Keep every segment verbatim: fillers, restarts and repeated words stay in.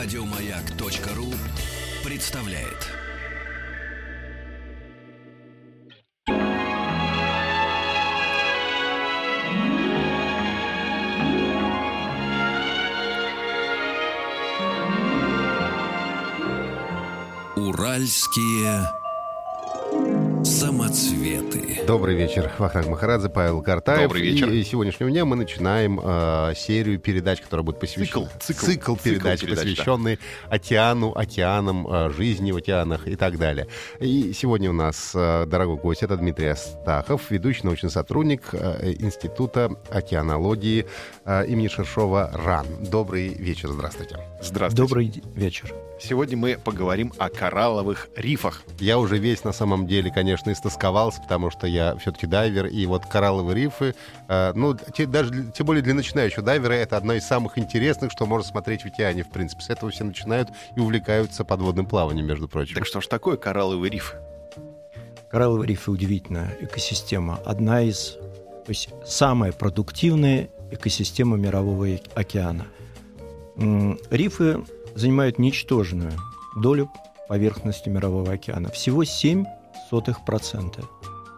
Радио Маяк.ру представляет. Уральские самоцветы. Добрый вечер. Вахраг Махарадзе, Павел Картаев. Добрый вечер. И, и сегодняшнего дня мы начинаем э, серию передач, которая будет посвящена... Цикл. Цикл, цикл передач, передач посвященный да. океану, океанам, э, жизни в океанах и так далее. И сегодня у нас э, дорогой гость, это Дмитрий Астахов, ведущий научный сотрудник э, Института океанологии э, имени Ширшова РАН. Добрый вечер, здравствуйте. Здравствуйте. Добрый вечер. Сегодня мы поговорим о коралловых рифах. Я уже весь, на самом деле, конечно, истосковался, потому что я все-таки дайвер, и вот коралловые рифы, э, ну, те, даже, тем более для начинающего дайвера, это одно из самых интересных, что можно смотреть в океане, в принципе. С этого все начинают и увлекаются подводным плаванием, между прочим. Так что ж такое коралловый риф? Коралловые рифы — удивительная экосистема. Одна из, то есть самая продуктивная экосистема мирового океана. Рифы занимают ничтожную долю поверхности мирового океана. Всего семь сотых процента.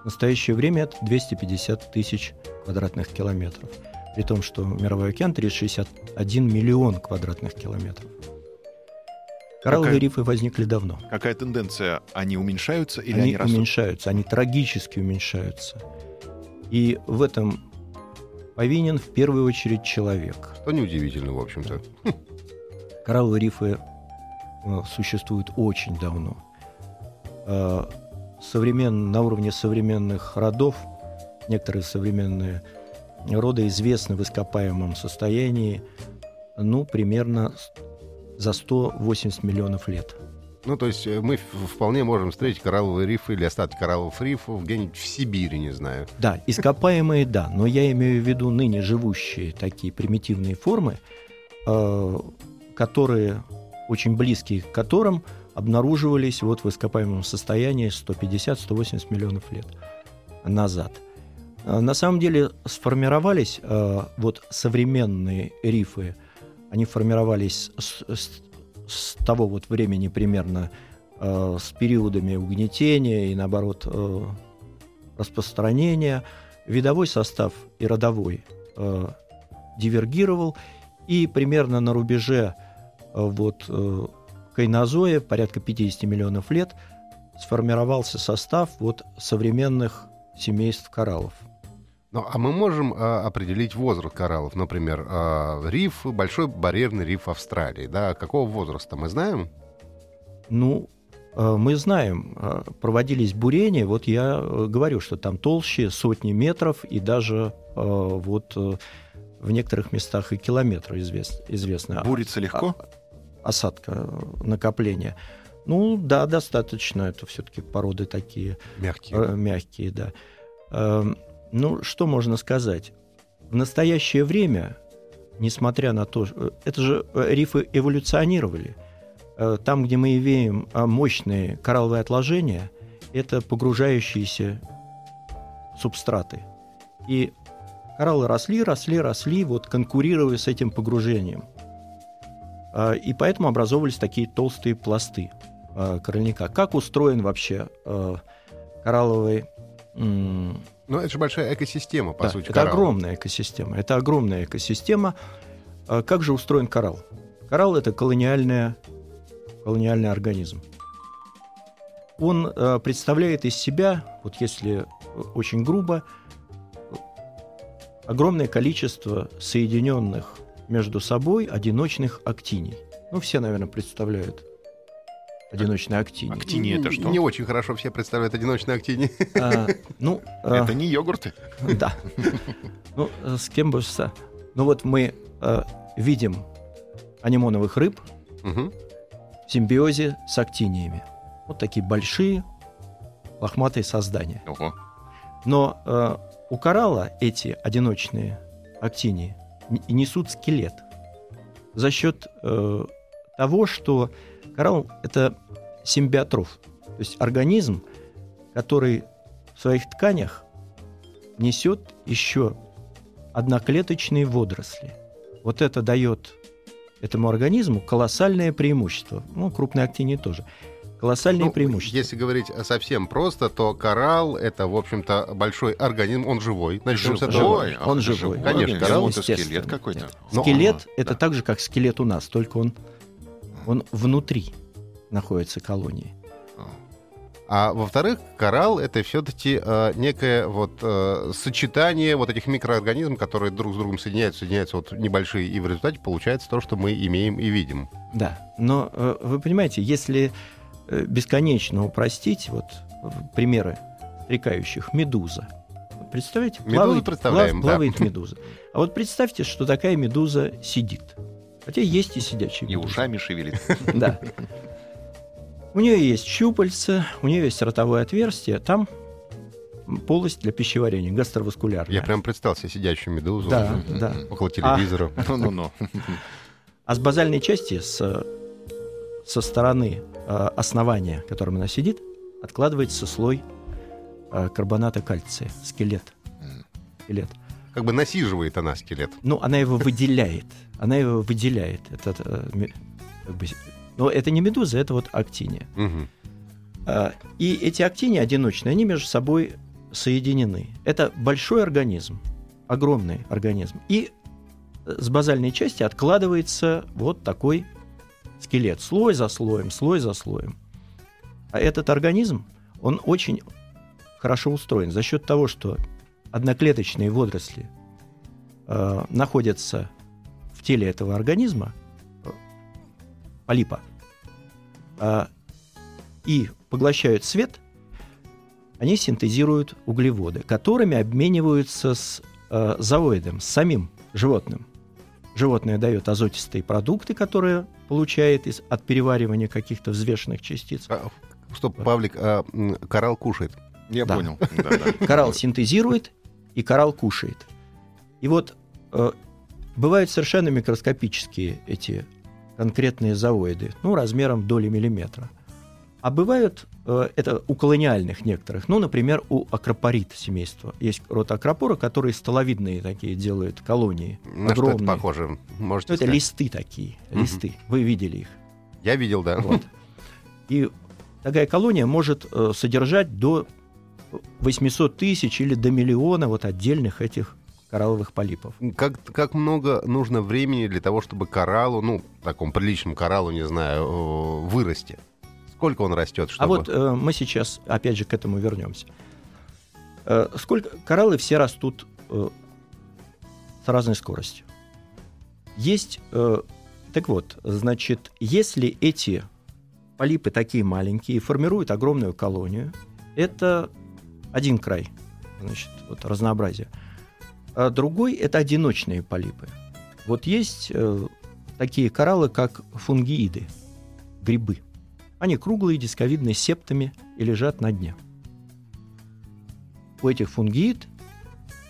В настоящее время это двести пятьдесят тысяч квадратных километров. При том, что мировой океан триста шестьдесят один миллион квадратных километров. Коралловые какая, рифы возникли давно. Какая тенденция? Они уменьшаются или они, они растут? Они уменьшаются, они трагически уменьшаются. И в этом повинен в первую очередь человек. Что неудивительно, в общем-то. Коралловые рифы э, существуют очень давно. Э, современ, на уровне современных родов некоторые современные роды известны в ископаемом состоянии ну, примерно за сто восемьдесят миллионов лет. Ну, то есть мы вполне можем встретить коралловые рифы или остатки коралловых рифов где-нибудь в Сибири, не знаю. Да, ископаемые, да, но я имею в виду ныне живущие такие примитивные формы, которые очень близкие к которым обнаруживались вот в ископаемом состоянии сто пятьдесят — сто восемьдесят миллионов лет назад. На самом деле сформировались вот современные рифы, они формировались с, с, с того вот времени примерно, с периодами угнетения и, наоборот, распространения. Видовой состав и родовой дивергировал, и примерно на рубеже вот кайнозоя, порядка пятьдесят миллионов лет, сформировался состав вот современных семейств кораллов. Ну, а мы можем а, определить возраст кораллов? Например, а, риф, большой барьерный риф Австралии. Да? Какого возраста мы знаем? Ну, мы знаем. Проводились бурения. Вот я говорю, что там толще сотни метров и даже а, вот... в некоторых местах и километры извест, известно. Бурится легко? Осадка, накопление. Ну, да, достаточно. Это все-таки породы такие. Мягкие. Э, мягкие, да. Э, ну, что можно сказать? В настоящее время, несмотря на то, что... Это же рифы эволюционировали. Э, там, где мы имеем мощные коралловые отложения, это погружающиеся субстраты. И кораллы росли, росли, росли, вот конкурируя с этим погружением. И поэтому образовывались такие толстые пласты корольника. Как устроен вообще коралловый... Ну, это же большая экосистема, по да, сути, это коралл. огромная экосистема. Это огромная экосистема. Как же устроен коралл? Коралл — это колониальный организм. Он представляет из себя, вот если очень грубо, огромное количество соединенных между собой одиночных актиний. Ну, все, наверное, представляют одиночные актинии. Актинии — это что? Не очень хорошо все представляют одиночные актинии. А, ну, это а... не йогурты. Да. Ну, с кем бы... Ну, вот мы а, видим анимоновых рыб угу. в симбиозе с актиниями. Вот такие большие лохматые создания. Ого. Но... А, у коралла эти одиночные актинии несут скелет за счет э, того, что коралл — это симбиотроф, то есть организм, который в своих тканях несет еще одноклеточные водоросли. Вот это дает этому организму колоссальное преимущество. Ну, крупные актинии тоже. Колоссальные ну, преимущества. Если говорить совсем просто, то коралл — это, в общем-то, большой организм, он живой. Начнем Жив, с этого. Живой. Он живой. живой. Конечно, он коралл — это скелет какой-то. Нет. Скелет — это да. так же, как скелет у нас, только он, он внутри находится колонии. А во-вторых, коралл — это все-таки э, некое вот, э, сочетание вот этих микроорганизмов, которые друг с другом соединяются, соединяются вот небольшие, и в результате получается то, что мы имеем и видим. Да, но э, вы понимаете, если бесконечно упростить вот примеры стрекающих, медуза. Представляете? Медузу представляем, плав, да. Плавает медуза. А вот представьте, что такая медуза сидит. Хотя есть и сидячие медузы. И ушами шевелит. Да. У нее есть щупальца, у нее есть ротовое отверстие, там полость для пищеварения, гастроваскулярная. Я прям представил себе сидящую медузу да, да. около телевизора. А, ну-ну-ну. А с базальной части, с, со стороны э, основания, которым она сидит, откладывается слой э, карбоната кальция, скелет. скелет. Как бы насиживает она скелет. Ну, она его выделяет. Она его выделяет. Это как бы... Но это не медуза, это вот актиния. Угу. И эти актинии одиночные, они между собой соединены. Это большой организм, огромный организм. И с базальной части откладывается вот такой скелет. Слой за слоем, слой за слоем. А этот организм, он очень хорошо устроен. За счет того, что одноклеточные водоросли э, находятся в теле этого организма, полипа, и поглощают свет, они синтезируют углеводы, которыми обмениваются с зооидом, с самим животным. Животное дает азотистые продукты, которые получает из, от переваривания каких-то взвешенных частиц. А, стоп, Павлик, а, коралл кушает. Я да. понял. Коралл синтезирует, и коралл кушает. И вот бывают совершенно микроскопические эти конкретные зооиды, ну, размером доли миллиметра. А бывают, э, это у колониальных некоторых, ну, например, у акропорид семейства. Есть род акропора, которые столовидные такие делают колонии. На огромные. Что это похоже? Можете ну, это листы такие, угу. листы. Вы видели их? Я видел, да. Вот. И такая колония может э, содержать до восемьсот тысяч или до миллиона вот отдельных этих коралловых полипов. Как, как много нужно времени для того, чтобы кораллу, ну, такому приличному кораллу, не знаю, вырасти? Сколько он растет? Чтобы... А вот э, мы сейчас, опять же, к этому вернемся. Э, сколько... Кораллы все растут э, с разной скоростью. Есть... Э, так вот, значит, если эти полипы такие маленькие и формируют огромную колонию, это один край, значит, вот разнообразие. А другой — это одиночные полипы. Вот есть э, такие кораллы, как фунгииды, грибы. Они круглые, дисковидные, септами и лежат на дне. У этих фунгиид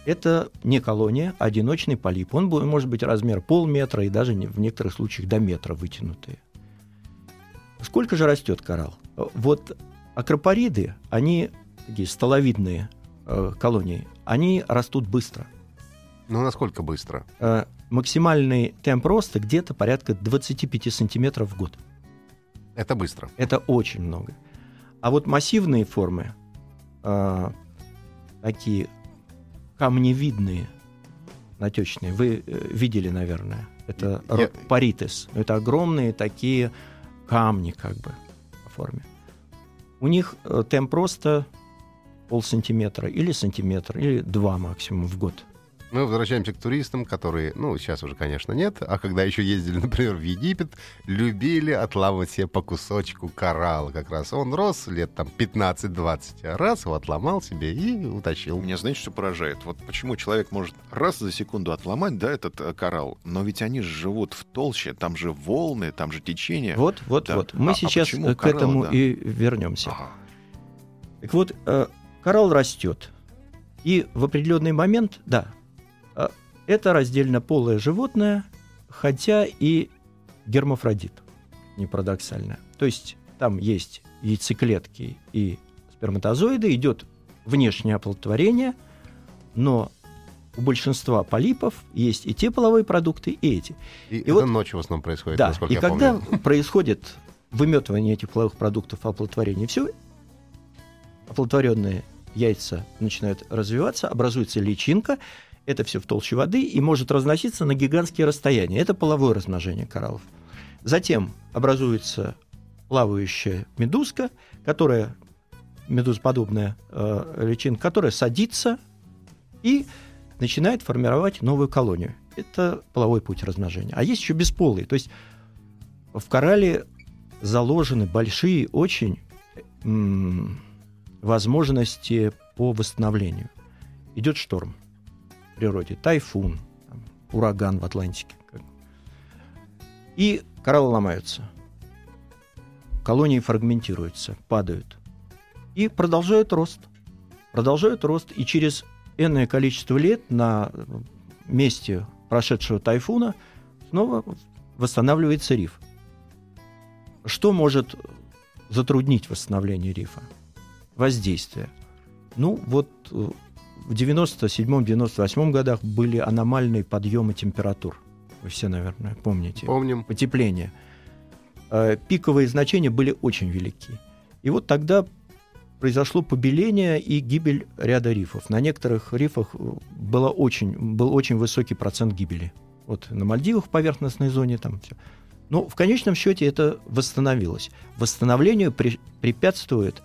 это не колония, а одиночный полип. Он может быть размер полметра и даже в некоторых случаях до метра вытянутые. Сколько же растет коралл? Вот акропориды, они такие столовидные э, колонии, они растут быстро. Ну, насколько быстро? Э, максимальный темп роста где-то порядка двадцать пять сантиметров в год. Это быстро. Это очень много. А вот массивные формы, э, такие камневидные, натечные, вы э, видели, наверное, это Я... паритес. Это огромные такие камни как бы по форме. У них э, темп роста полсантиметра или сантиметр, или два максимум в год. Мы возвращаемся к туристам, которые, ну, сейчас уже, конечно, нет, а когда еще ездили, например, в Египет, любили отламывать себе по кусочку коралла как раз. Он рос лет там пятнадцать-двадцать, раз его отломал себе и утащил. Меня, знаете, что поражает? Вот почему человек может раз за секунду отломать, да, этот э, коралл, но ведь они живут в толще, там же волны, там же течение. Вот, вот, да. вот. Мы а, сейчас а почему к коралл, этому да? и вернемся. Ага. Так вот, э, коралл растет, и в определенный момент, да, это раздельно полое животное, хотя и гермафродит, не парадоксально. То есть там есть яйцеклетки и сперматозоиды, идет внешнее оплодотворение, но у большинства полипов есть и те половые продукты, и эти. И, и это вот, ночью в основном происходит, да, насколько я помню. Да, и когда происходит выметывание этих половых продуктов, оплодотворение, все, оплодотворенные яйца начинают развиваться, образуется личинка, это все в толще воды и может разноситься на гигантские расстояния. Это половое размножение кораллов. Затем образуется плавающая медузка, которая, медузоподобная э, личинка, которая садится и начинает формировать новую колонию. Это половой путь размножения. А есть еще бесполые. То есть в коралле заложены большие очень м- возможности по восстановлению. Идет шторм в природе, тайфун, там, ураган в Атлантике. И кораллы ломаются. Колонии фрагментируются, падают. И продолжают рост. Продолжают рост. И через энное количество лет на месте прошедшего тайфуна снова восстанавливается риф. Что может затруднить восстановление рифа? Воздействие. Ну вот в девяносто седьмом - девяносто восьмом годах были аномальные подъемы температур. Вы все, наверное, помните. Помним. Потепление. Пиковые значения были очень велики. И вот тогда произошло побеление и гибель ряда рифов. На некоторых рифах было очень, был очень высокий процент гибели. Вот на Мальдивах в поверхностной зоне там все. Но в конечном счете это восстановилось. Восстановлению при, препятствует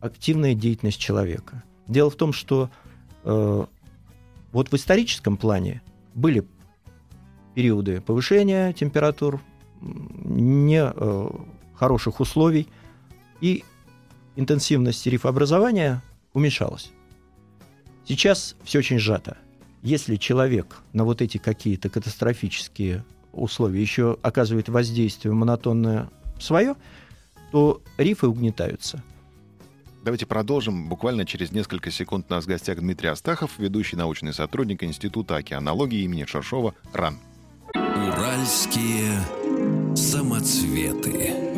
активная деятельность человека. Дело в том, что э, вот в историческом плане были периоды повышения температур, не э, хороших условий, и интенсивность рифообразования уменьшалась. Сейчас все очень сжато. Если человек на вот эти какие-то катастрофические условия еще оказывает воздействие монотонное свое, то рифы угнетаются. Давайте продолжим. Буквально через несколько секунд у нас в гостях Дмитрий Астахов, ведущий научный сотрудник Института океанологии имени Ширшова РАН. Уральские самоцветы.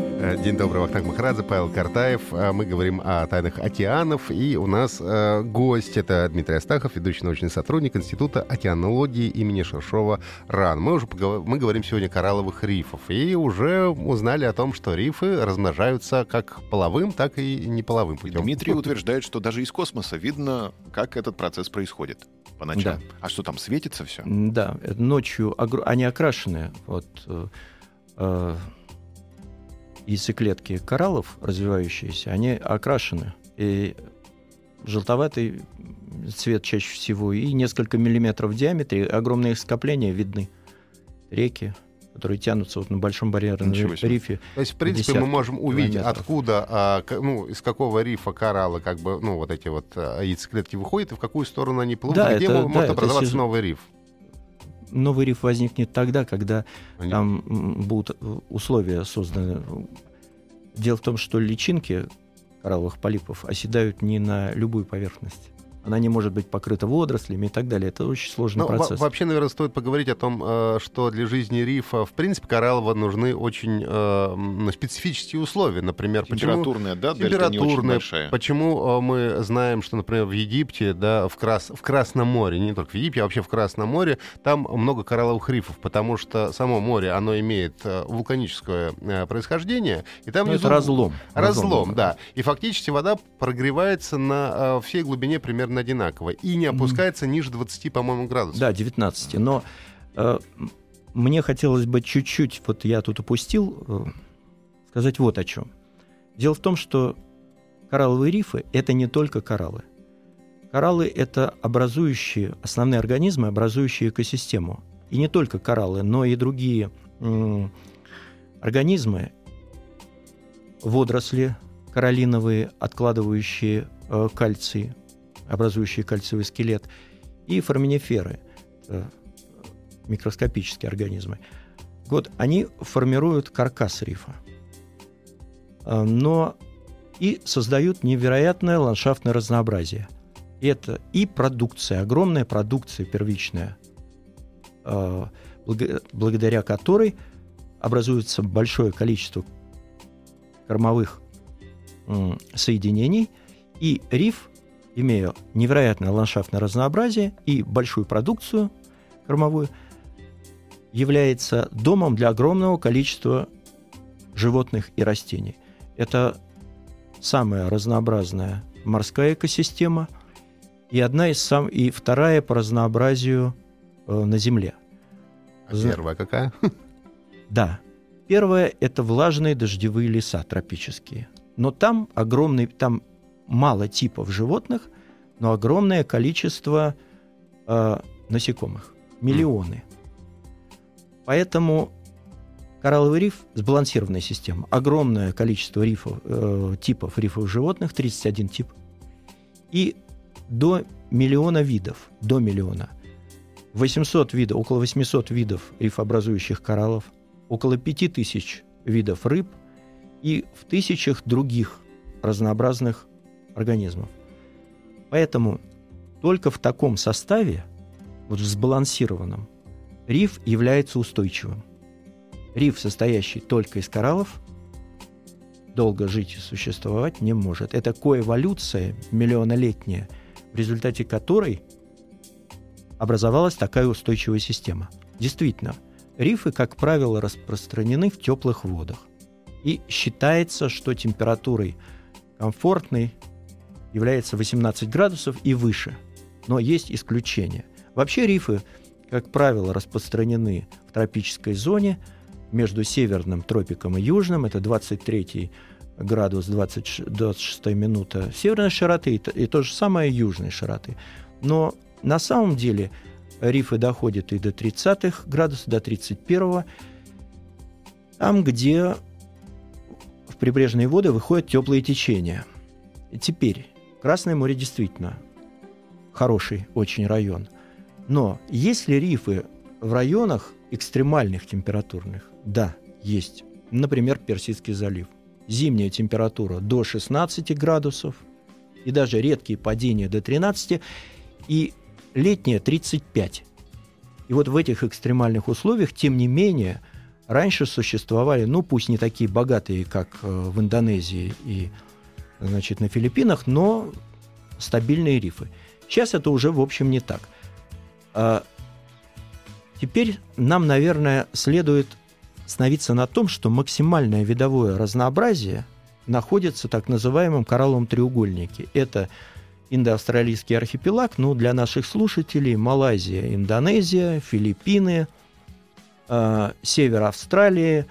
День добрый, Вахраг Махарадзе, Павел Картаев. Мы говорим о тайнах океанов. И у нас э, гость — это Дмитрий Астахов, ведущий научный сотрудник Института океанологии имени Ширшова РАН. Мы уже поговор... мы говорим сегодня о коралловых рифах. И уже узнали о том, что рифы размножаются как половым, так и неполовым путем. Дмитрий утверждает, что даже из космоса видно, как этот процесс происходит по ночам. Да. А что там, светится все? Да, ночью огр... они окрашены. Вот... Э... яйцеклетки кораллов, развивающиеся, они окрашены. И желтоватый цвет чаще всего, и несколько миллиметров в диаметре, огромные их скопления видны. Реки, которые тянутся вот на Большом Барьерном рифе. То есть, в принципе, мы можем увидеть, километров. откуда, ну, из какого рифа кораллы, как бы, ну, вот эти вот яйцеклетки выходят, и в какую сторону они плывут, да, где это, может да, образоваться сезон... новый риф. Новый риф возникнет тогда, когда Они... там будут условия созданы. Дело в том, что личинки коралловых полипов оседают не на любую поверхность. Она не может быть покрыта водорослями и так далее. Это очень сложный Но процесс. Во- вообще, наверное, стоит поговорить о том, что для жизни рифа, в принципе, кораллам нужны очень э, специфические условия. Например, температурные, почему... да, температурные. Почему мы знаем, что, например, в Египте, да, в, Крас... в Красном море, не только в Египте, а вообще в Красном море, там много коралловых рифов, потому что само море, оно имеет вулканическое происхождение. И там есть... разлом. разлом. Разлом, да. И фактически вода прогревается на всей глубине примерно одинаково и не опускается ниже двадцати, по-моему, градусов. Да, девятнадцать. Но э, мне хотелось бы чуть-чуть, вот я тут упустил, э, сказать вот о чем. Дело в том, что коралловые рифы — это не только кораллы. Кораллы — это образующие, основные организмы, образующие экосистему. И не только кораллы, но и другие э, организмы, водоросли кораллиновые, откладывающие э, кальций, образующие кальциевый скелет, и фораминиферы, микроскопические организмы. Вот, они формируют каркас рифа, но и создают невероятное ландшафтное разнообразие. Это и продукция, огромная продукция первичная, благодаря которой образуется большое количество кормовых соединений, и риф имею невероятное ландшафтное разнообразие и большую продукцию кормовую, является домом для огромного количества животных и растений. Это самая разнообразная морская экосистема и одна из сам... и вторая по разнообразию э, на Земле. А первая какая? Да. Первое — это влажные дождевые леса тропические. Но там огромный, там мало типов животных, но огромное количество э, насекомых. Миллионы. Поэтому коралловый риф — сбалансированная система. Огромное количество рифов, э, типов рифов животных, тридцать один тип. И до миллиона видов. До миллиона. восемьсот видов, около восемьсот видов рифообразующих кораллов. Около пять тысяч видов рыб и в тысячах других разнообразных организмов. Поэтому только в таком составе, вот в сбалансированном, риф является устойчивым. Риф, состоящий только из кораллов, долго жить и существовать не может. Это коэволюция миллионолетняя, в результате которой образовалась такая устойчивая система. Действительно, рифы, как правило, распространены в теплых водах. И считается, что температурой комфортной является восемнадцать градусов и выше. Но есть исключения. Вообще рифы, как правило, распространены в тропической зоне между северным тропиком и южным. Это двадцать третий градус, двадцать шестая минута северной широты и то же самое южной широты. Но на самом деле рифы доходят и до тридцатых градусов, до тридцать первого, там, где в прибрежные воды выходят теплые течения. Теперь Красное море действительно хороший очень район. Но есть ли рифы в районах экстремальных температурных? Да, есть. Например, Персидский залив. Зимняя температура до шестнадцати градусов, и даже редкие падения до тринадцати, и летняя тридцать пять. И вот в этих экстремальных условиях, тем не менее, раньше существовали, ну, пусть не такие богатые, как в Индонезии и, значит, на Филиппинах, но стабильные рифы. Сейчас это уже, в общем, не так. А теперь нам, наверное, следует остановиться на том, что максимальное видовое разнообразие находится в так называемом коралловом треугольнике. Это индоавстралийский архипелаг, ну, для наших слушателей, Малайзия, Индонезия, Филиппины, э, север Австралии,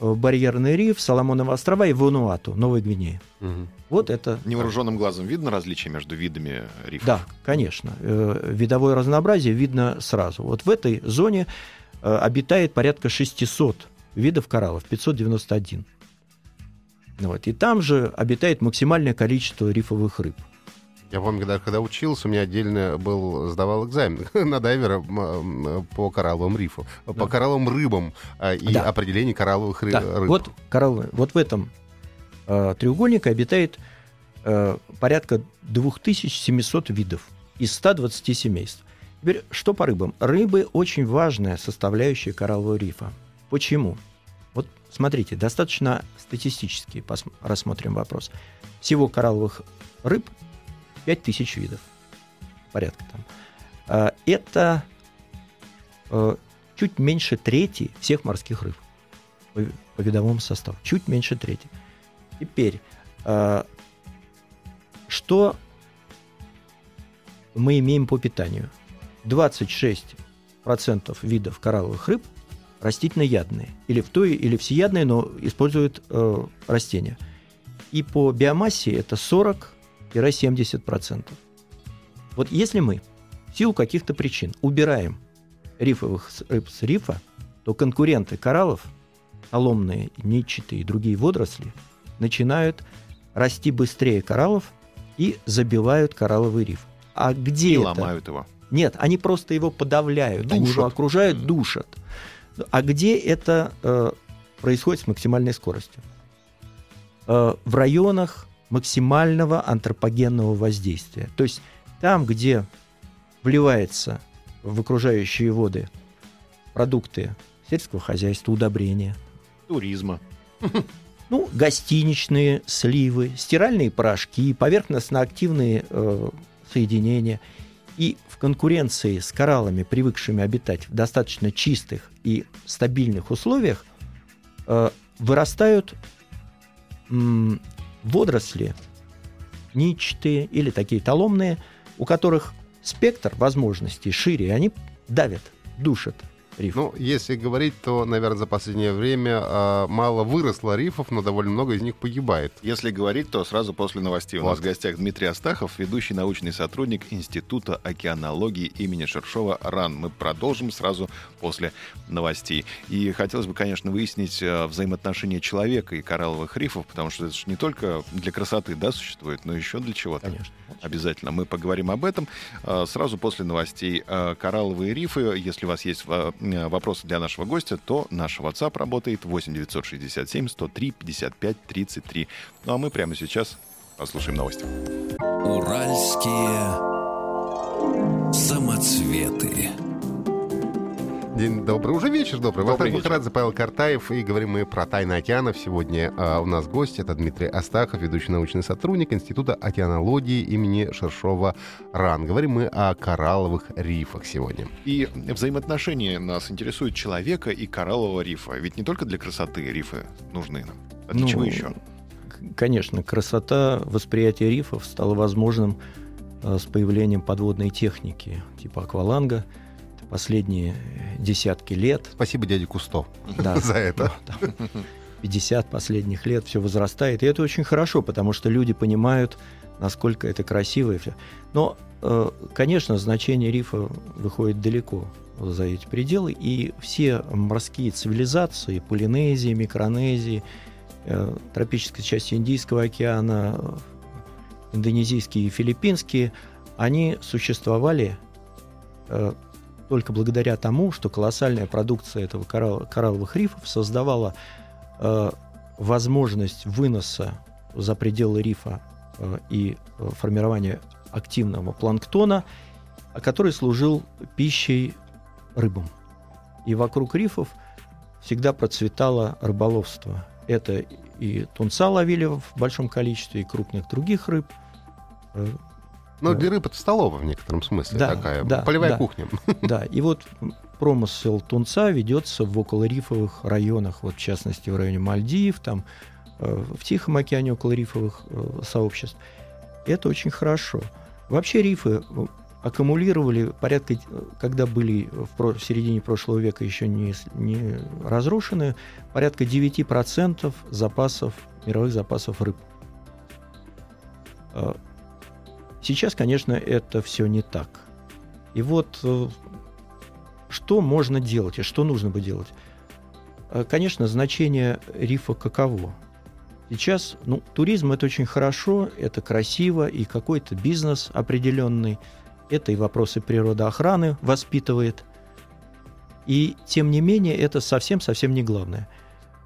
э, Барьерный риф, Соломоновы острова и Вануату, Новая Гвинея. Угу. Вот это... Невооруженным глазом видно различие между видами рифов? Да, конечно. Э, видовое разнообразие видно сразу. Вот в этой зоне э, обитает порядка шестьсот видов кораллов, пятьсот девяносто один. Вот. И там же обитает максимальное количество рифовых рыб. Я помню, когда, когда учился, у меня отдельно был, сдавал экзамен на дайвера по коралловым рифам, да. по коралловым рыбам и да. определению коралловых да. рыб. Вот, кораллы, вот в этом э, треугольнике обитает э, порядка две тысячи семьсот видов из ста двадцати семейств. Теперь, что по рыбам? Рыбы очень важная составляющая кораллового рифа. Почему? Вот смотрите, достаточно статистически пос- рассмотрим вопрос. Всего коралловых рыб пять тысяч видов, порядка там. Это чуть меньше трети всех морских рыб по видовому составу. Чуть меньше трети. Теперь, что мы имеем по питанию? двадцать шесть процентов видов коралловых рыб растительноядные. Или в той, или всеядные, но используют растения. И по биомассе это сорок-семьдесят процентов. Вот если мы в силу каких-то причин убираем рифовых рыб с рифа, то конкуренты кораллов, соломные, нитчатые и другие водоросли, начинают расти быстрее кораллов и забивают коралловый риф. А где и это? Ломают его. Нет, они просто его подавляют, душат. Они его окружают, душат. А где это э, происходит с максимальной скоростью? Э, в районах максимального антропогенного воздействия. То есть там, где вливаются в окружающие воды продукты сельского хозяйства, удобрения. Туризма. Ну, гостиничные сливы, стиральные порошки, поверхностно-активные э, соединения. И в конкуренции с кораллами, привыкшими обитать в достаточно чистых и стабильных условиях, вырастают водоросли ничатые или такие толомные, у которых спектр возможностей шире, и они давят, душат риф. Ну, если говорить, то, наверное, за последнее время э, мало выросло рифов, но довольно много из них погибает. Если говорить, то сразу после новостей вот. У нас в гостях Дмитрий Астахов, ведущий научный сотрудник Института океанологии имени Ширшова РАН. Мы продолжим сразу после новостей. И хотелось бы, конечно, выяснить взаимоотношения человека и коралловых рифов, потому что это же не только для красоты, да, существует, но еще для чего-то. Конечно. Обязательно. Мы поговорим об этом сразу после новостей. Коралловые рифы, если у вас есть вопросы для нашего гостя, то наш WhatsApp работает восемь девятьсот шестьдесят семь сто три пятьдесят пять тридцать три. Ну а мы прямо сейчас послушаем новости. Уральские самоцветы. День добрый. Уже вечер добрый. Вахраг Махарадзе, Павел Картаев. И говорим мы про тайны океанов. Сегодня а, у нас гость. Это Дмитрий Астахов, ведущий научный сотрудник Института океанологии имени Ширшова РАН. Говорим мы о коралловых рифах сегодня. И взаимоотношения нас интересуют человека и кораллового рифа. Ведь не только для красоты рифы нужны нам. А для ну, чего еще? Конечно, красота, восприятие рифов стало возможным а, с появлением подводной техники типа акваланга. Последние десятки лет. Спасибо дяде Кусто да, за это. пятьдесят последних лет все возрастает. И это очень хорошо, потому что люди понимают, насколько это красиво. Но, конечно, значение рифа выходит далеко за эти пределы. И все морские цивилизации, Полинезии, Микронезии, тропической части Индийского океана, индонезийские и филиппинские, они существовали только благодаря тому, что колоссальная продукция этого коралл, коралловых рифов создавала э, возможность выноса за пределы рифа э, и формирования активного планктона, который служил пищей рыбам. И вокруг рифов всегда процветало рыболовство. Это и тунца ловили в большом количестве, и крупных других рыб. Э, Ну, для рыб это столовая в некотором смысле да, такая, да, полевая да, кухня. Да, и вот промысел тунца ведется в околорифовых районах, вот в частности в районе Мальдив, там, в Тихом океане околорифовых сообществ. Это очень хорошо. Вообще рифы аккумулировали порядка, когда были в середине прошлого века еще не, не разрушены, порядка девять процентов запасов, мировых запасов рыб. Сейчас, конечно, это все не так. И вот что можно делать и что нужно бы делать? Конечно, значение рифа каково? Сейчас ну, туризм – это очень хорошо, это красиво, и какой-то бизнес определенный, это и вопросы природоохраны воспитывает. И, тем не менее, это совсем-совсем не главное.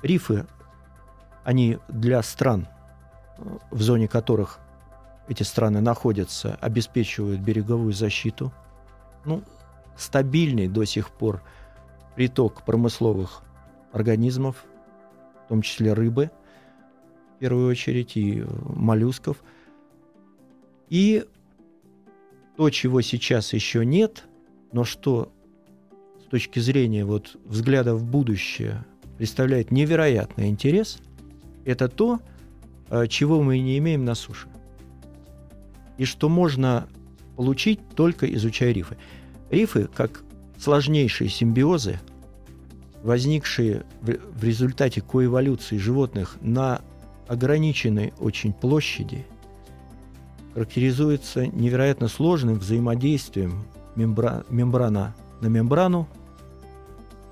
Рифы, они для стран, в зоне которых эти страны находятся, обеспечивают береговую защиту. Ну, стабильный до сих пор приток промысловых организмов, в том числе рыбы, в первую очередь, и моллюсков. И то, чего сейчас еще нет, но что с точки зрения вот, взгляда в будущее представляет невероятный интерес, это то, чего мы не имеем на суше. И что можно получить, только изучая рифы. Рифы, как сложнейшие симбиозы, возникшие в результате коэволюции животных на ограниченной очень площади, характеризуются невероятно сложным взаимодействием мембра... мембрана на мембрану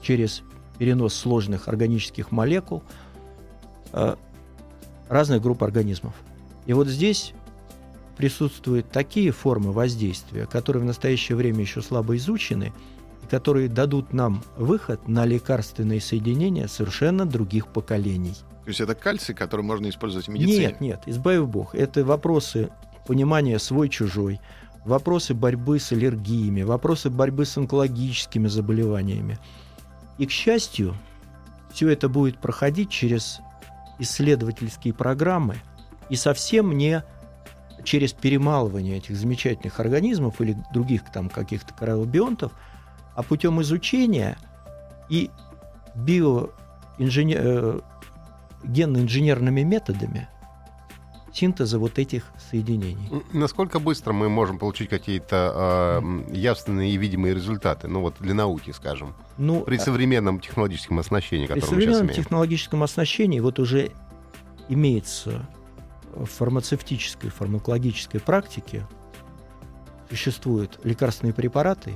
через перенос сложных органических молекул разных групп организмов. И вот здесь присутствуют такие формы воздействия, которые в настоящее время еще слабо изучены, и которые дадут нам выход на лекарственные соединения совершенно других поколений. То есть это кальций, который можно использовать в медицине? Нет, нет, избави бог. Это вопросы понимания свой-чужой, вопросы борьбы с аллергиями, вопросы борьбы с онкологическими заболеваниями. И, к счастью, все это будет проходить через исследовательские программы, и совсем не через перемалывание этих замечательных организмов или других там каких-то кораллобионтов, а путем изучения и биоинженер... генно-инженерными методами синтеза вот этих соединений. Насколько быстро мы можем получить какие-то э, явственные и видимые результаты, ну вот для науки, скажем, ну, при современном технологическом оснащении, которое мы сейчас имеем? При современном технологическом оснащении вот уже имеется в фармацевтической, фармакологической практике, существуют лекарственные препараты,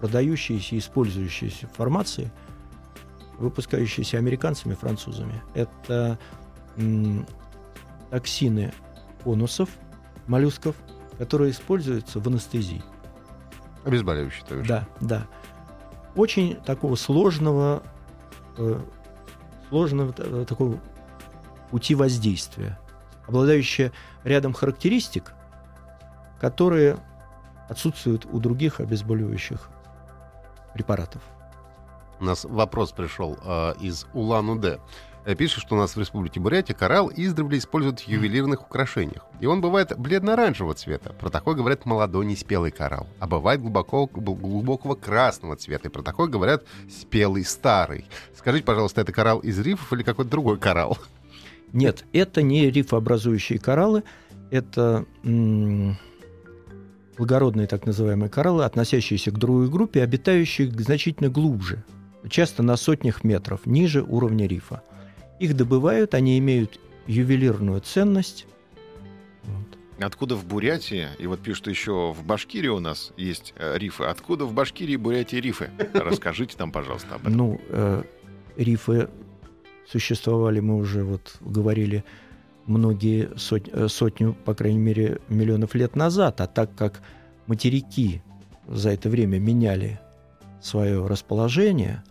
продающиеся и использующиеся в фармации, выпускающиеся американцами и французами. Это м- токсины конусов, моллюсков, которые используются в анестезии. Обезболивающие, то есть. Да, да. Очень такого сложного, э, сложного э, такого пути воздействия, обладающие рядом характеристик, которые отсутствуют у других обезболивающих препаратов. У нас вопрос пришел э, из Улан-Удэ. Пишет, что у нас в Республике Бурятия коралл издревле используют в ювелирных украшениях. И он бывает бледно-оранжевого цвета. Про такой говорят молодой неспелый коралл. А бывает глубоко, глубокого красного цвета. И про такой говорят спелый старый. Скажите, пожалуйста, это коралл из рифов или какой-то другой коралл? Нет, это не рифообразующие кораллы. Это м- благородные так называемые кораллы, относящиеся к другой группе, обитающие значительно глубже. Часто на сотнях метров ниже уровня рифа. Их добывают, они имеют ювелирную ценность. Вот. Откуда в Бурятии, и вот пишут еще, в Башкирии у нас есть э, рифы. Откуда в Башкирии, Бурятии рифы? Расскажите нам, пожалуйста, об этом. Ну, э, рифы существовали, мы уже вот говорили, многие сот, сотню, по крайней мере, миллионов лет назад. А так как материки за это время меняли свое расположение,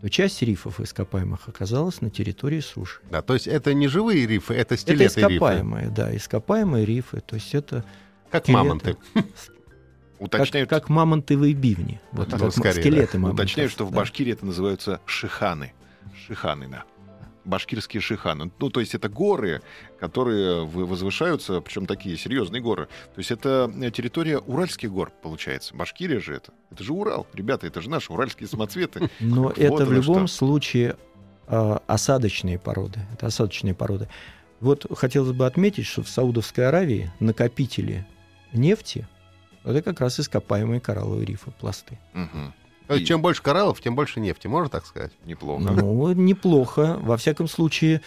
то часть рифов ископаемых оказалась на территории суши. Да, то есть это не живые рифы, это стилеты рифы. Это ископаемые, рифы. Да, ископаемые рифы. То есть это как стилеты, мамонты. Уточняют... Как, как мамонтовые бивни. Вот, ну, как скорее, скелеты да. мамонтов. Уточняю, что в Башкирии это называются шиханы. Шиханы, да. Башкирские шиханы. Ну, то есть это горы, которые возвышаются, причем такие серьезные горы. То есть это территория Уральских гор, получается. Башкирия же это. Это же Урал. Ребята, это же наши уральские самоцветы. Но это в любом случае осадочные породы. Это осадочные породы. Вот хотелось бы отметить, что в Саудовской Аравии накопители нефти — это как раз ископаемые коралловые рифы, пласты. Угу. И... Чем больше кораллов, тем больше нефти, можно так сказать? Неплохо. Ну, неплохо. Во всяком случае,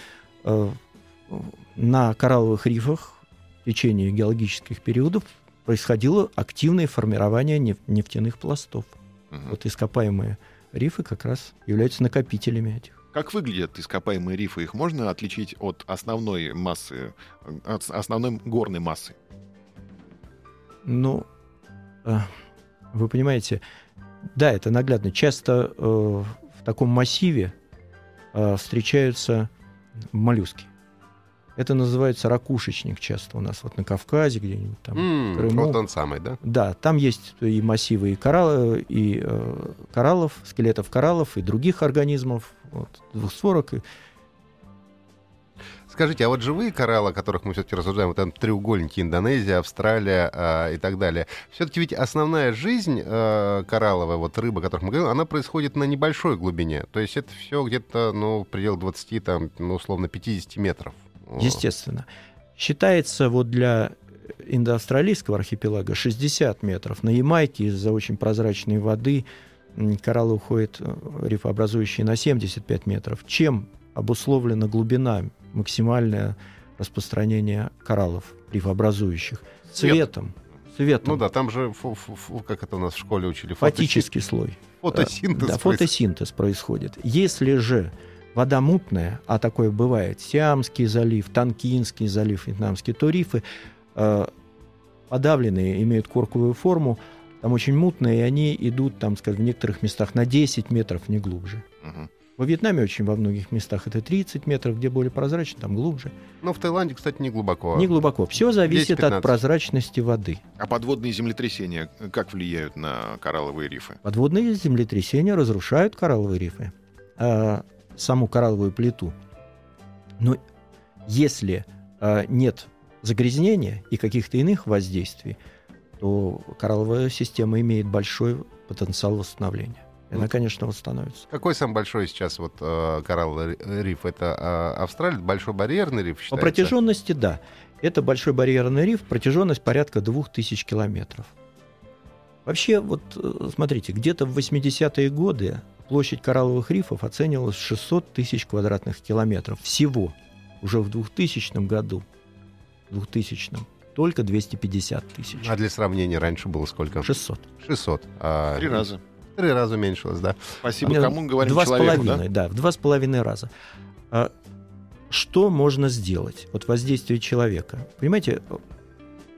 на коралловых рифах в течение геологических периодов происходило активное формирование нефтяных пластов. Угу. Вот ископаемые рифы как раз являются накопителями этих. Как выглядят ископаемые рифы? Их можно отличить от основной массы, от основной горной массы? Ну, вы понимаете... Да, это наглядно. Часто э, в таком массиве э, встречаются моллюски. Это называется ракушечник часто у нас. Вот на Кавказе где-нибудь там. Mm, в Крыму. Вот он самый, да? Да, там есть и массивы и, коралл, и э, кораллов, скелетов кораллов, и других организмов. Вот, двухстворок. И... Скажите, а вот живые кораллы, о которых мы все-таки рассуждаем, вот там треугольники, Индонезия, Австралия э, и так далее, все-таки ведь основная жизнь э, коралловая, вот рыба, о которой мы говорим, она происходит на небольшой глубине. То есть это все где-то, ну, в пределах двадцати, там, ну, условно, пятидесяти метров. Естественно. Считается вот для индоавстралийского архипелага шестьдесят метров. На Ямайке из-за очень прозрачной воды кораллы уходят, рифообразующие, на семьдесят пять метров. Чем обусловлена глубина, максимальное распространение кораллов, рифообразующих. Цветом. Цветом. Ну да, там же, фу, фу, фу, как это у нас в школе учили, фотический слой. Фотосинтез. Да, фотосинтез происходит. Если же вода мутная, а такое бывает, Сиамский залив, Танкинский залив, Вьетнамские, то рифы э, подавленные, имеют корковую форму, там очень мутные, и они идут, там, скажем, в некоторых местах на десять метров, не глубже. Угу. Во Вьетнаме очень во многих местах это тридцать метров, где более прозрачно, там глубже. Но в Таиланде, кстати, не глубоко. Не глубоко. Все зависит от прозрачности воды. А подводные землетрясения как влияют на коралловые рифы? Подводные землетрясения разрушают коралловые рифы, э, саму коралловую плиту. Но если э, нет загрязнения и каких-то иных воздействий, то коралловая система имеет большой потенциал восстановления. Она, конечно, восстановится. Какой самый большой сейчас вот, э, коралловый риф? Это э, Австралия? Большой барьерный риф считается? По протяженности, да. Это большой барьерный риф, протяженность порядка двух тысяч километров. Вообще, вот смотрите, где-то в восьмидесятые годы площадь коралловых рифов оценивалась в шестьсот тысяч квадратных километров. Всего. Уже в двухтысячном году. двухтысячном. Только двести пятьдесят тысяч. А для сравнения, раньше было сколько? шестьсот. шестьсот. А... Три раза. Три раза уменьшилось, да. Спасибо. А, кому говорим, два человеку, с половиной, да? Да, в два с половиной раза. А, что можно сделать от воздействия человека? Понимаете,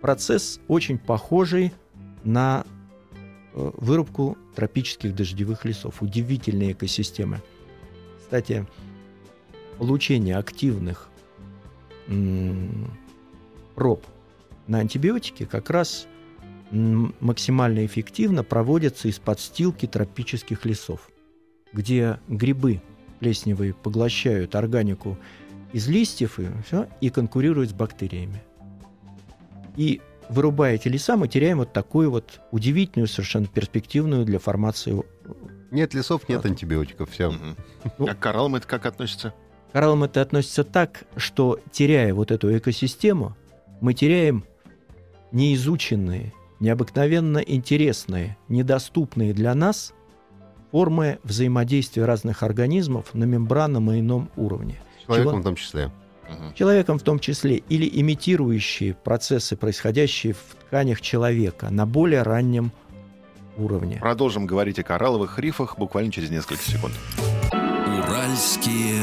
процесс очень похожий на вырубку тропических дождевых лесов. Удивительные экосистемы. Кстати, получение активных м- проб на антибиотики как раз максимально эффективно проводятся из подстилки тропических лесов, где грибы плесневые поглощают органику из листьев и, все, и конкурируют с бактериями. И, вырубая эти леса, мы теряем вот такую вот удивительную, совершенно перспективную для формации... Нет лесов, нет антибиотиков, все. Угу. Ну, а к кораллам это как относится? К кораллам это относится так, что, теряя вот эту экосистему, мы теряем неизученные, необыкновенно интересные, недоступные для нас формы взаимодействия разных организмов на мембранном и ином уровне. Человеком Чего... в том числе. Человеком в том числе. Или имитирующие процессы, происходящие в тканях человека на более раннем уровне. Продолжим говорить о коралловых рифах буквально через несколько секунд. Уральские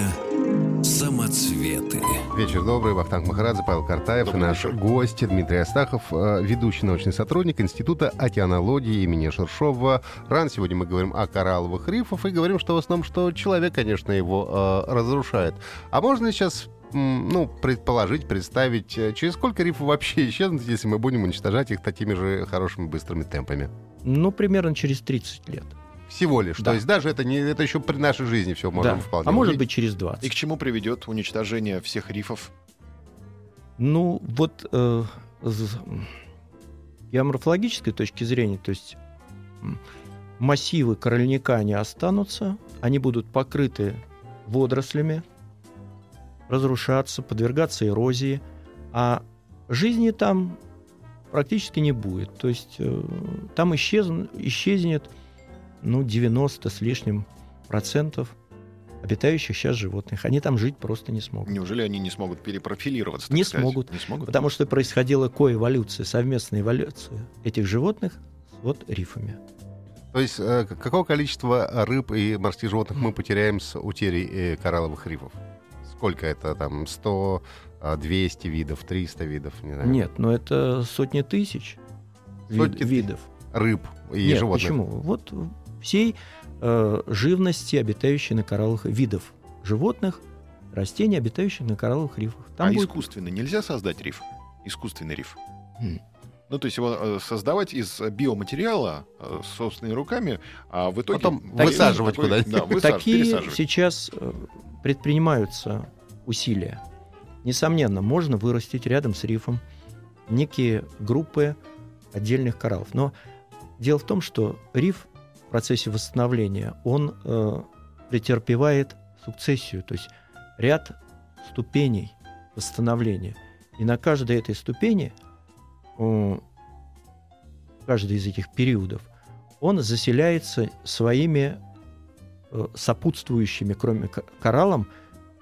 самоцветы. Вечер добрый. Вахраг Махарадзе, Павел Картаев. Добрый и наш вечер. Гость Дмитрий Астахов, ведущий научный сотрудник Института океанологии имени Ширшова РАН. Сегодня мы говорим о коралловых рифах и говорим, что в основном, что человек, конечно, его э, разрушает. А можно сейчас... ну, предположить, представить, через сколько рифов вообще исчезнут, если мы будем уничтожать их такими же хорошими быстрыми темпами? Ну, примерно через тридцать лет. Всего лишь. Да. То есть даже это, не, это еще при нашей жизни все можем да. вполне. А может увидеть. Быть через двадцать. И к чему приведет уничтожение всех рифов? Ну, вот э, с геоморфологической точки зрения, то есть массивы корольника не останутся, они будут покрыты водорослями, разрушаться, подвергаться эрозии, а жизни там практически не будет. То есть э, там исчез, исчезнет ну, девяносто с лишним процентов обитающих сейчас животных. Они там жить просто не смогут. Неужели они не смогут перепрофилироваться? Не смогут, не смогут, потому что происходила коэволюция, совместная эволюция этих животных с вот рифами. То есть э, какого количества рыб и морских животных мы потеряем с утерей э, коралловых рифов? Сколько это там? сто, двести видов, триста видов? Не знаю. Нет, но это сотни тысяч сотни видов. Рыб и Нет, животных. Почему? Вот всей э, живности, обитающей на кораллах, видов животных, растений, обитающих на коралловых рифах. Там а будет... искусственно нельзя создать риф? Искусственный риф? Mm. Ну, то есть его создавать из биоматериала собственными руками, а в итоге... Потом такие, высаживать такой, куда-нибудь. Да, высаж, такие сейчас предпринимаются усилия. Несомненно, можно вырастить рядом с рифом некие группы отдельных кораллов. Но дело в том, что риф в процессе восстановления, он э, претерпевает сукцессию, то есть ряд ступеней восстановления. И на каждой этой ступени... каждый из этих периодов, он заселяется своими сопутствующими, кроме кораллом,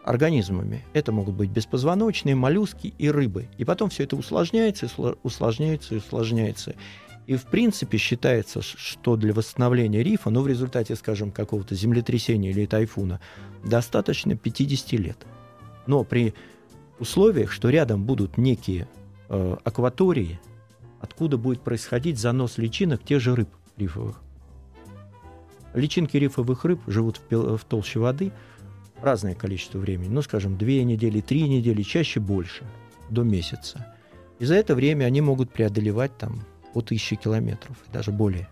организмами. Это могут быть беспозвоночные, моллюски и рыбы. И потом все это усложняется, усложняется и усложняется. И, в принципе, считается, что для восстановления рифа, ну, в результате, скажем, какого-то землетрясения или тайфуна, достаточно пятьдесят лет. Но при условиях, что рядом будут некие акватории, откуда будет происходить занос личинок тех же рыб рифовых. Личинки рифовых рыб живут в, в толще воды разное количество времени, ну, скажем, две недели, три недели, чаще больше, до месяца. И за это время они могут преодолевать там, по тысяче километров, даже более.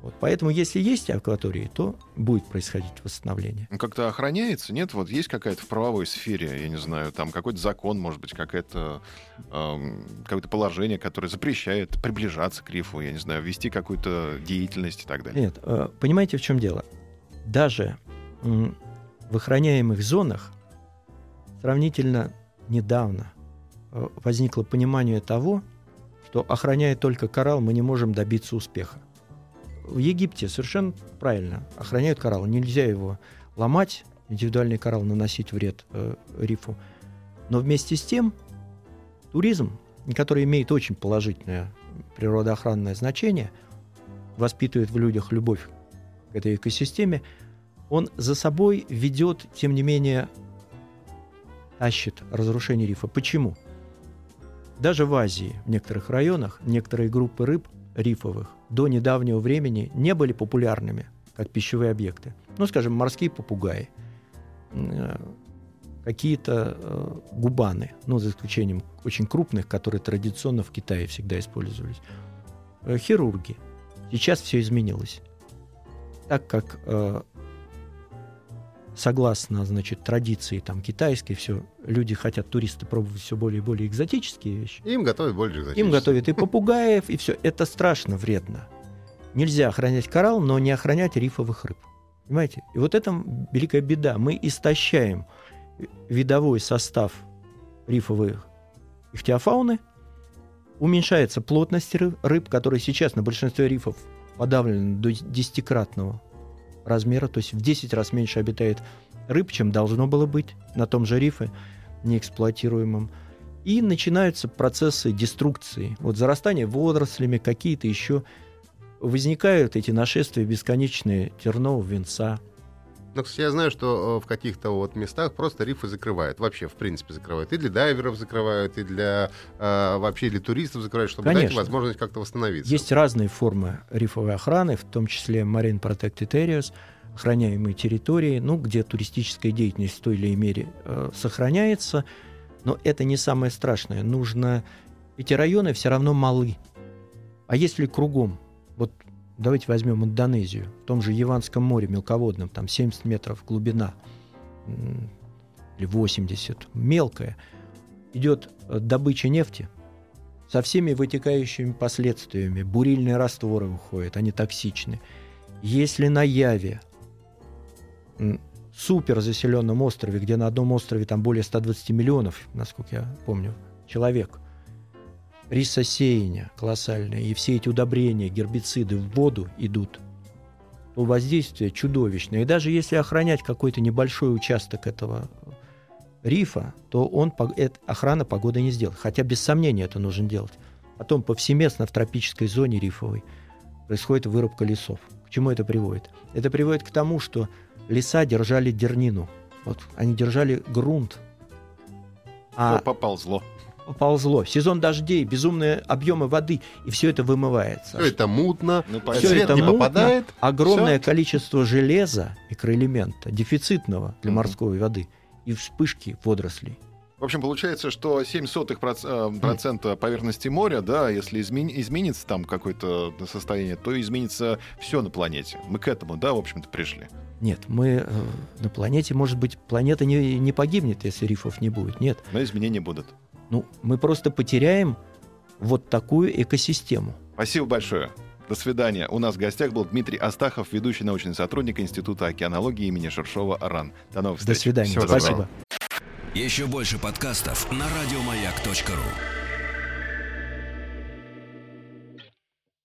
Вот, поэтому, если есть акватории, то будет происходить восстановление. Как-то охраняется, нет? Вот есть какая-то в правовой сфере, я не знаю, там какой-то закон, может быть, какое-то, э, какое-то положение, которое запрещает приближаться к рифу, я не знаю, вести какую-то деятельность и так далее. Нет, понимаете, в чем дело? Даже в охраняемых зонах сравнительно недавно возникло понимание того, что, охраняя только коралл, мы не можем добиться успеха. В Египте совершенно правильно охраняют коралл. Нельзя его ломать, индивидуальный коралл, наносить вред э, рифу. Но вместе с тем туризм, который имеет очень положительное природоохранное значение, воспитывает в людях любовь к этой экосистеме, он за собой ведет, тем не менее, тащит разрушение рифа. Почему? Даже в Азии, в некоторых районах, некоторые группы рыб рифовых до недавнего времени не были популярными как пищевые объекты. Ну, скажем, морские попугаи, какие-то губаны, ну, за исключением очень крупных, которые традиционно в Китае всегда использовались, хирурги. Сейчас все изменилось. Так как, согласно, значит, традиции там, китайской, все, люди хотят, туристы, пробовать все более и более экзотические вещи. Им готовят более экзотические. Им готовят и попугаев, и все. Это страшно вредно. Нельзя охранять коралл, но не охранять рифовых рыб. Понимаете? И вот это великая беда. Мы истощаем видовой состав рифовых ихтиофауны, уменьшается плотность рыб, которые сейчас на большинстве рифов подавлены до десятикратного размера, то есть в десять раз меньше обитает рыб, чем должно было быть на том же рифе неэксплуатируемом. И начинаются процессы деструкции. Вот зарастание водорослями, какие-то еще возникают эти нашествия бесконечные тернового венца. Но, кстати, я знаю, что в каких-то вот местах просто рифы закрывают. Вообще, в принципе, закрывают. И для дайверов закрывают, и для, э, вообще, для туристов закрывают, чтобы Конечно. Дать возможность как-то восстановиться. Есть разные формы рифовой охраны, в том числе Marine Protected Areas, охраняемые территории, ну, где туристическая деятельность в той или иной мере э, сохраняется. Но это не самое страшное. Нужно... Эти районы все равно малы. А если кругом... Вот давайте возьмем Индонезию. В том же Яванском море мелководном, там семьдесят метров глубина, или восемьдесят, мелкая, идет добыча нефти со всеми вытекающими последствиями. Бурильные растворы выходят, они токсичны. Если на Яве, суперзаселенном острове, где на одном острове там более ста двадцати миллионов, насколько я помню, человек, рисосеяние колоссальное, и все эти удобрения, гербициды в воду идут, то воздействие чудовищное. И даже если охранять какой-то небольшой участок этого рифа, то он, охрана погоды не сделает. Хотя, без сомнения, это нужно делать. Потом повсеместно в тропической зоне рифовой происходит вырубка лесов. К чему это приводит? Это приводит к тому, что леса держали дернину. Вот, они держали грунт. А... Поползло. Ползло. Сезон дождей, безумные объемы воды, и все это вымывается. Все это мутно, ну, все свет это не мутно, попадает. Огромное все. Количество железа, микроэлемента, дефицитного для mm-hmm. морской воды, и вспышки водорослей. В общем, получается, что ноль целых семь десятых процента поверхности моря, да, если изменится там какое-то состояние, то изменится все на планете. Мы к этому, да, в общем-то, пришли. Нет, мы э, на планете, может быть, планета не, не погибнет, если рифов не будет. Нет. Но изменения будут. Ну, мы просто потеряем вот такую экосистему. Спасибо большое. До свидания. У нас в гостях был Дмитрий Астахов, ведущий научный сотрудник Института океанологии имени Ширшова РАН. До новых встреч. До свидания. Всего Спасибо. Доброго. Еще больше подкастов на радио маяк точка ру.